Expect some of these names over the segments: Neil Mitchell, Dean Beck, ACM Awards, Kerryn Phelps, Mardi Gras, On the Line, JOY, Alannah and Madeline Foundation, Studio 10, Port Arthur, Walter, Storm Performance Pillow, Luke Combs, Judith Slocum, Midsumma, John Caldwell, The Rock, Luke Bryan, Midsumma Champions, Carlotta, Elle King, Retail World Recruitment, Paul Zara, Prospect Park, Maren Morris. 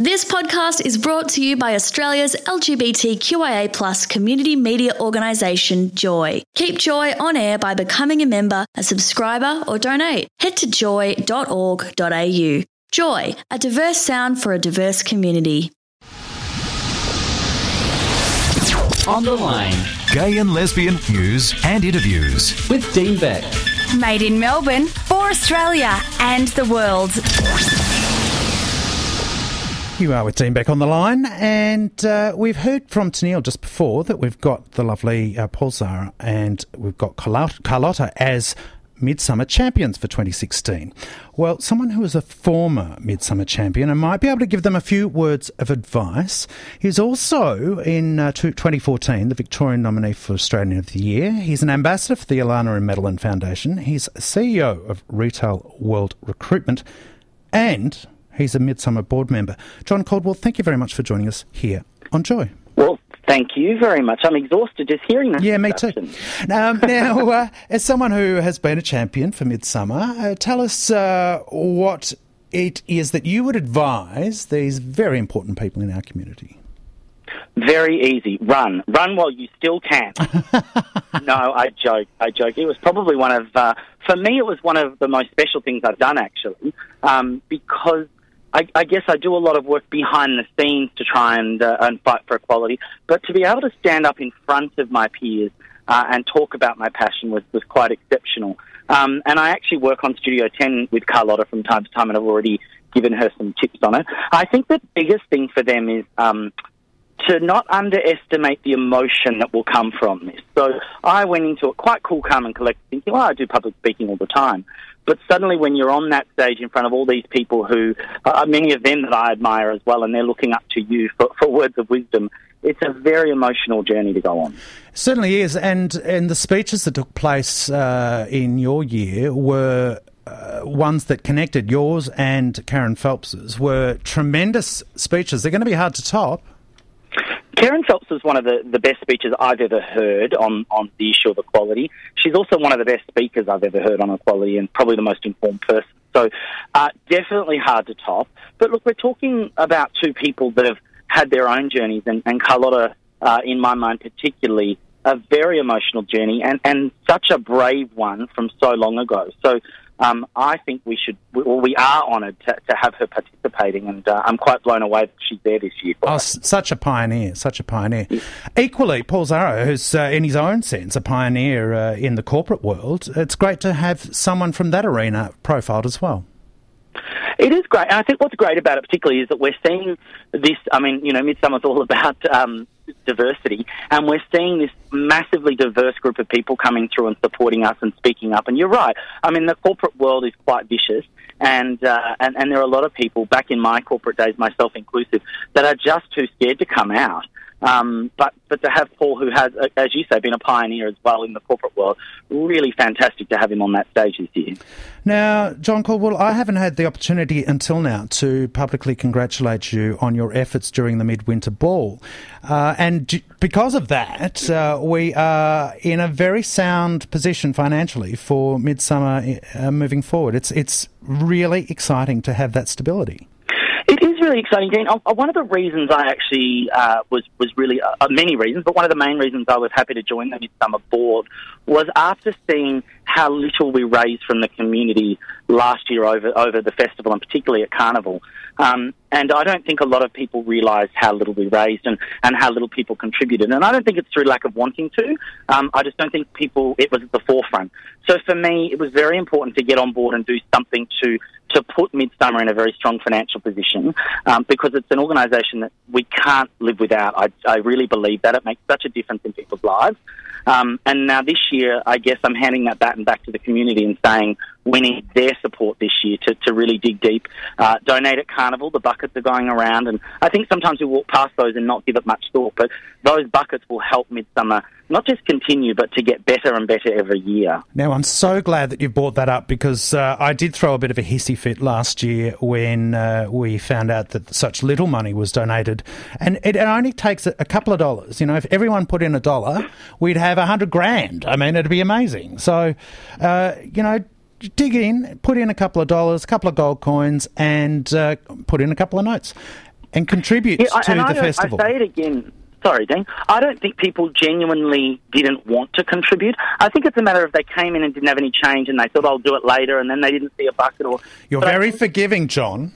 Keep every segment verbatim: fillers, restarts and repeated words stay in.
This podcast is brought to you by Australia's L G B T Q I A plus community media organisation, JOY. Keep JOY on air by becoming a member, a subscriber or donate. Head to joy dot org dot a u. JOY, a diverse sound for a diverse community. On the Line. Gay and lesbian news and interviews. With Dean Beck. Made in Melbourne for Australia and the world. You are with Dean Beck on the line, and uh, we've heard from Neil just before that we've got the lovely uh, Paul Zara and we've got Carlotta as Midsumma champions for twenty sixteen. Well, someone who is a former Midsumma champion and might be able to give them a few words of advice is also in uh, twenty fourteen the Victorian nominee for Australian of the Year. He's an ambassador for the Alannah and Madeline Foundation. He's C E O of Retail World Recruitment, and he's a Midsumma board member. John Caldwell, thank you very much for joining us here on JOY. Well, thank you very much. I'm exhausted just hearing that. Yeah, me too. Um, now, uh, as someone who has been a champion for Midsumma, uh, tell us uh, what it is that you would advise these very important people in our community. Very easy. Run. Run while you still can. No, I joke. I joke. It was probably one of, uh, for me, it was one of the most special things I've done, actually, um, because I, I guess I do a lot of work behind the scenes to try and, uh, and fight for equality, but to be able to stand up in front of my peers uh, and talk about my passion was, was quite exceptional. Um, and I actually work on Studio ten with Carlotta from time to time, and I've already given her some tips on it. I think the biggest thing for them is um, to not underestimate the emotion that will come from this. So I went into it quite cool, calm and collected, thinking, well, I do public speaking all the time. But suddenly when you're on that stage in front of all these people who, uh, many of them that I admire as well, and they're looking up to you for, for words of wisdom, it's a very emotional journey to go on. Certainly is. And, and the speeches that took place uh, in your year were uh, ones that connected. Yours and Kerryn Phelps's were tremendous speeches. They're going to be hard to top. Kerryn Phelps was one of the, the best speeches I've ever heard on, on the issue of equality. She's also one of the best speakers I've ever heard on equality and probably the most informed person. So uh, definitely hard to top. But look, we're talking about two people that have had their own journeys, and, and Carlotta, uh, in my mind particularly, a very emotional journey and, and such a brave one from so long ago. So um, I think we should, well, we are honoured to, to have her participating, and uh, I'm quite blown away that she's there this year. Oh, us. Such a pioneer, such a pioneer. Yeah. Equally, Paul Zara, who's uh, in his own sense a pioneer uh, in the corporate world, it's great to have someone from that arena profiled as well. It is great, and I think what's great about it particularly is that we're seeing this, I mean, you know, Midsumma's all about um, diversity, and we're seeing this massively diverse group of people coming through and supporting us and speaking up, and you're right. I mean, the corporate world is quite vicious, and, uh, and, and there are a lot of people, back in my corporate days, myself inclusive, that are just too scared to come out. Um, but, but to have Paul, who has, as you say, been a pioneer as well in the corporate world, really fantastic to have him on that stage this year. Now, John Caldwell, I haven't had the opportunity until now to publicly congratulate you on your efforts during the Midwinter Ball. Uh, and because of that, uh, we are in a very sound position financially for Midsumma uh, moving forward. It's, it's really exciting to have that stability. It is really exciting, Dean. One of the reasons I actually uh, was was really, uh, many reasons, but one of the main reasons I was happy to join the Midsumma board was after seeing how little we raised from the community last year over, over the festival and particularly at Carnival. Um, and I don't think a lot of people realise how little we raised and, and how little people contributed. And I don't think it's through lack of wanting to. Um, I just don't think people, it was at the forefront. So for me, it was very important to get on board and do something to to put Midsumma in a very strong financial position, um, because it's an organisation that we can't live without. I, I really believe that. It makes such a difference in people's lives. Um, and now this year, I guess I'm handing that baton back to the community and saying we need their support this year to, to really dig deep. Uh, donate at Carnival, the buckets are going around, and I think sometimes we walk past those and not give it much thought, but those buckets will help Midsumma not just continue, but to get better and better every year. Now, I'm so glad that you brought that up, because uh, I did throw a bit of a hissy fit last year when uh, we found out that such little money was donated. And it only takes a couple of dollars. You know, if everyone put in a dollar, we'd have a hundred grand. I mean, it'd be amazing. So, uh, you know, dig in, put in a couple of dollars, a couple of gold coins, and uh, put in a couple of notes. and contributes yeah, I, to and the I festival. I say it again. Sorry, Dean. I don't think people genuinely didn't want to contribute. I think it's a matter of they came in and didn't have any change and they thought, I'll do it later, and then they didn't see a bucket. Or You're but very think... forgiving, John.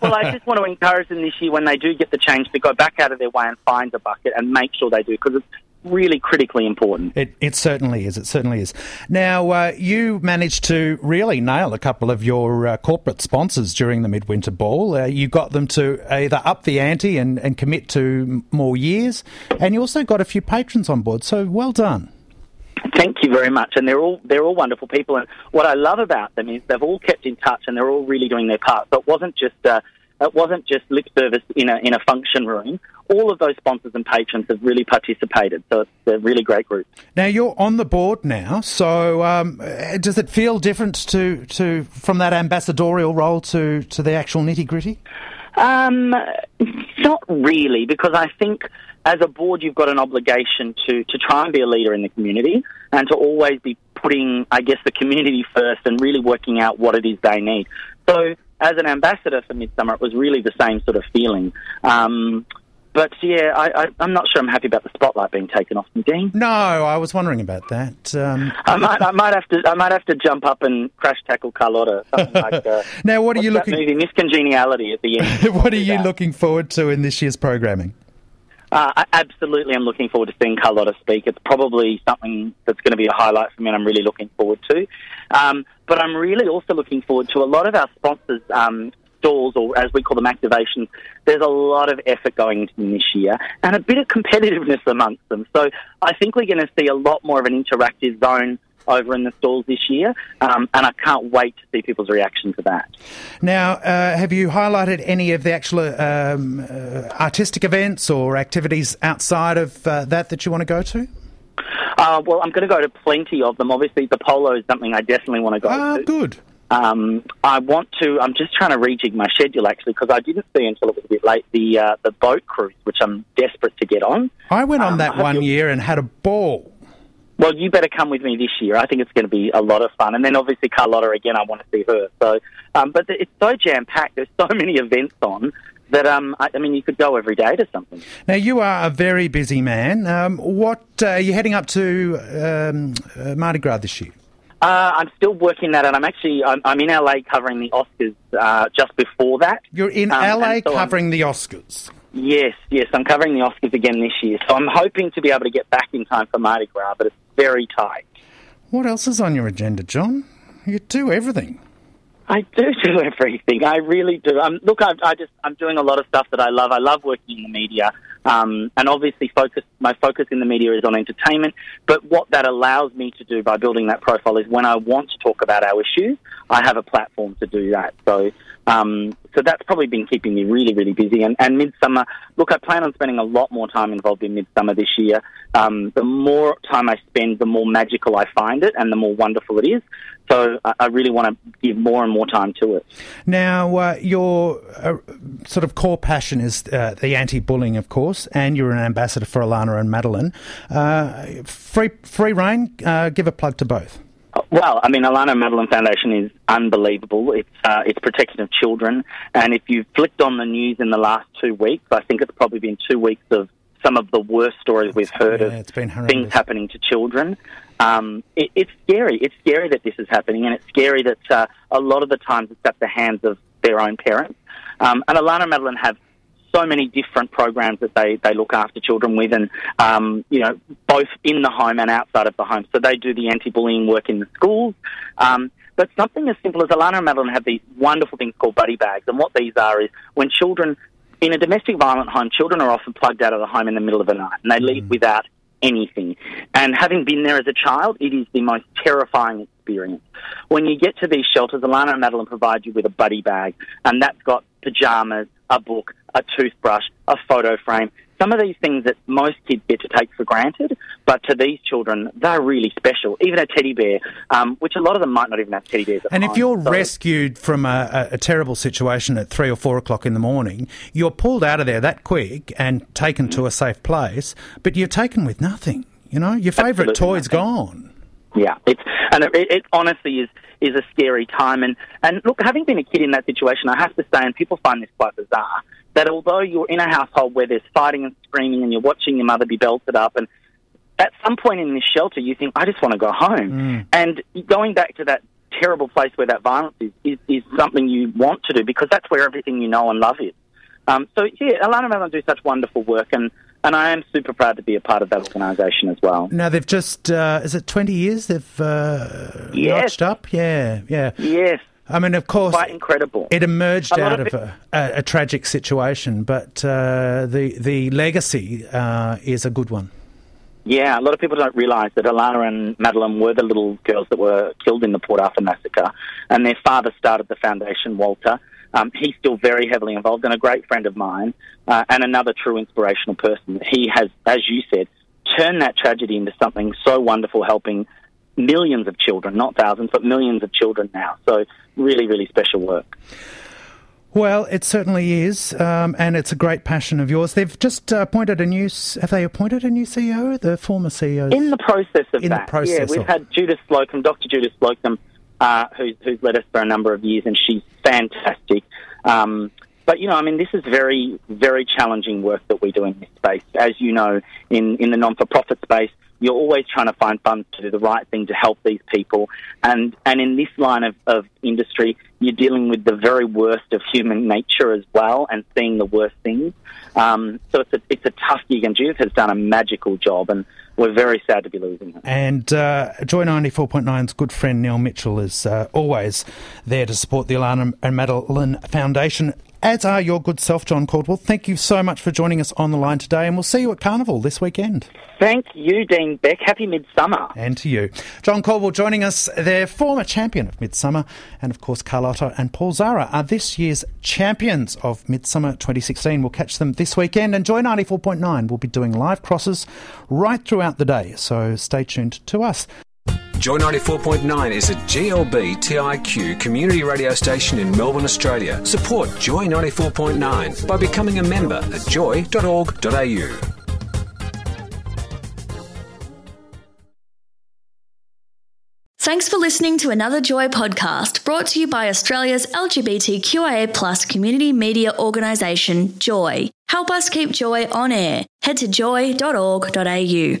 Well, I just want to encourage them this year when they do get the change to go back out of their way and find the bucket and make sure they do, because it's really critically important. It, it certainly is. It certainly is. Now, uh, you managed to really nail a couple of your uh, corporate sponsors during the Midwinter Ball. Uh, you got them to either up the ante and, and commit to more years, and you also got a few patrons on board, so well done. Thank you very much, and they're all they're all wonderful people, and what I love about them is they've all kept in touch and they're all really doing their part. So it wasn't just... Uh, It wasn't just lip service in a in a function room. All of those sponsors and patrons have really participated, so it's a really great group. Now, you're on the board now, so um, does it feel different to, to from that ambassadorial role to, to the actual nitty-gritty? Um, not really, because I think as a board you've got an obligation to, to try and be a leader in the community and to always be putting, I guess, the community first and really working out what it is they need. So... as an ambassador for Midsumma, it was really the same sort of feeling. Um, but, yeah, I, I, I'm not sure I'm happy about the spotlight being taken off me, Dean. No, I was wondering about that. Um... I might I might have to I might have to jump up and crash tackle Carlotta. Something like uh, now, what are you looking... movie, Miscongeniality at the end. What are you looking forward to in this year's programming? Uh, I absolutely am looking forward to seeing Carlotta speak. It's probably something that's going to be a highlight for me and I'm really looking forward to. Um, but I'm really also looking forward to a lot of our sponsors' um, stalls, or as we call them, activations. There's a lot of effort going into them this year and a bit of competitiveness amongst them. So I think we're going to see a lot more of an interactive zone over in the stalls this year, um, and I can't wait to see people's reaction to that. Now, uh, have you highlighted any of the actual um, uh, artistic events or activities outside of uh, that that you want to go to? Uh, well, I'm going to go to plenty of them. Obviously, the polo is something I definitely want to go ah, to. Ah, good. Um, I want to, I'm just trying to rejig my schedule, actually, because I didn't see until it was a bit late the, uh, the boat cruise, which I'm desperate to get on. I went on um, that one year and had a ball. Well, you better come with me this year. I think it's going to be a lot of fun. And then, obviously, Carlotta, again, I want to see her. So, um, but it's so jam-packed. There's so many events on that, um, I, I mean, you could go every day to something. Now, you are a very busy man. Um, what uh, are you heading up to um, uh, Mardi Gras this year? Uh, I'm still working that, and I'm actually I'm, I'm in L A covering the Oscars uh, just before that. You're in um, L A so covering I'm, the Oscars? Yes, yes. I'm covering the Oscars again this year. So I'm hoping to be able to get back in time for Mardi Gras, but it's very tight. What else is on your agenda, John? You do everything. I do do everything. I really do. Um, look, I, I just, I'm doing a lot of stuff that I love. I love working in the media. Um, and obviously focus, my focus in the media is on entertainment. But what that allows me to do by building that profile is when I want to talk about our issues, I have a platform to do that. So um, so that's probably been keeping me really, really busy. And, and Midsumma, look, I plan on spending a lot more time involved in Midsumma this year. Um, the more time I spend, the more magical I find it and the more wonderful it is. So I, I really want to give more and more time to it. Now, uh, your uh, sort of core passion is uh, the anti-bullying, of course. And you're an ambassador for Alannah and Madeline. Uh, free free reign, uh, give a plug to both. Well, I mean, Alannah and Madeline Foundation is unbelievable. It's uh, it's protection of children. And if you've flicked on the news in the last two weeks, I think it's probably been two weeks of some of the worst stories it's, we've heard yeah, of it's been horrendous. Things happening to children. Um, it, it's scary. It's scary that this is happening. And it's scary that uh, a lot of the times it's at the hands of their own parents. Um, and Alannah and Madeline have so many different programs that they, they look after children with, and, um, you know, both in the home and outside of the home. So they do the anti-bullying work in the schools. Um, but something as simple as Alannah and Madeline have these wonderful things called buddy bags. And what these are is when children, in a domestic violent home, children are often plugged out of the home in the middle of the night and they leave mm. without anything. And having been there as a child, it is the most terrifying experience. When you get to these shelters, Alannah and Madeline provide you with a buddy bag, and that's got pyjamas, a book, a toothbrush, a photo frame, some of these things that most kids get to take for granted, but to these children, they're really special. Even a teddy bear, um, which a lot of them might not even have teddy bears at And home, if you're so. rescued from a, a terrible situation at three or four o'clock in the morning, you're pulled out of there that quick and taken mm-hmm. to a safe place, but you're taken with nothing, you know? Your favourite toy's nothing. gone. Yeah, it's, and it, it honestly is is a scary time. And, and look, having been a kid in that situation, I have to say, and people find this quite bizarre, that although you're in a household where there's fighting and screaming and you're watching your mother be belted up, and at some point in this shelter you think, I just want to go home. Mm. And going back to that terrible place where that violence is, is, is something you want to do, because that's where everything you know and love is. Um, so, yeah, Alannah and Madeline do such wonderful work, and, and I am super proud to be a part of that organisation as well. Now, they've just, uh, is it twenty years they've uh, yes. notched up? Yeah, yeah. Yes. I mean, of course, quite incredible. It emerged a out of a, a, a tragic situation, but uh, the, the legacy uh, is a good one. Yeah, a lot of people don't realise that Alannah and Madeline were the little girls that were killed in the Port Arthur massacre, and their father started the foundation, Walter. Um, he's still very heavily involved, and a great friend of mine, uh, and another true inspirational person. He has, as you said, turned that tragedy into something so wonderful, helping millions of children, not thousands, but millions of children now. So really, really special work. Well, it certainly is, um, and it's a great passion of yours. They've just uh, appointed a new... Have they appointed a new C E O? The former C E O? In the process of in that. In the process Yeah, we've of... had Judith Slocum, Doctor Judith Slocum, uh, who's, who's led us for a number of years, and she's fantastic. Um, but, you know, I mean, this is very, very challenging work that we do in this space. As you know, in, in the non-for-profit space, you're always trying to find funds to do the right thing to help these people. And and in this line of, of industry, you're dealing with the very worst of human nature as well, and seeing the worst things. Um, so it's a, it's a tough gig, and Judith has done a magical job, and we're very sad to be losing her. And uh, Joy ninety-four point nine's good friend Neil Mitchell is uh, always there to support the Alannah and Madeline Foundation, as are your good self, John Caldwell. Thank you so much for joining us on the line today, and we'll see you at Carnival this weekend. Thank you, Dean Beck. Happy Midsummer. And to you. John Caldwell joining us, their former champion of Midsummer, and of course Carlotta and Paul Zara are this year's champions of Midsummer twenty sixteen. We'll catch them this weekend, and Joy ninety-four point nine will be doing live crosses right throughout the day, so stay tuned to us. Joy ninety-four point nine is a G L B T I Q community radio station in Melbourne, Australia. Support Joy ninety-four point nine by becoming a member at joy dot org dot a u. Thanks for listening to another Joy podcast brought to you by Australia's L G B T Q I A plus community media organisation, Joy. Help us keep Joy on air. Head to joy dot org dot a u.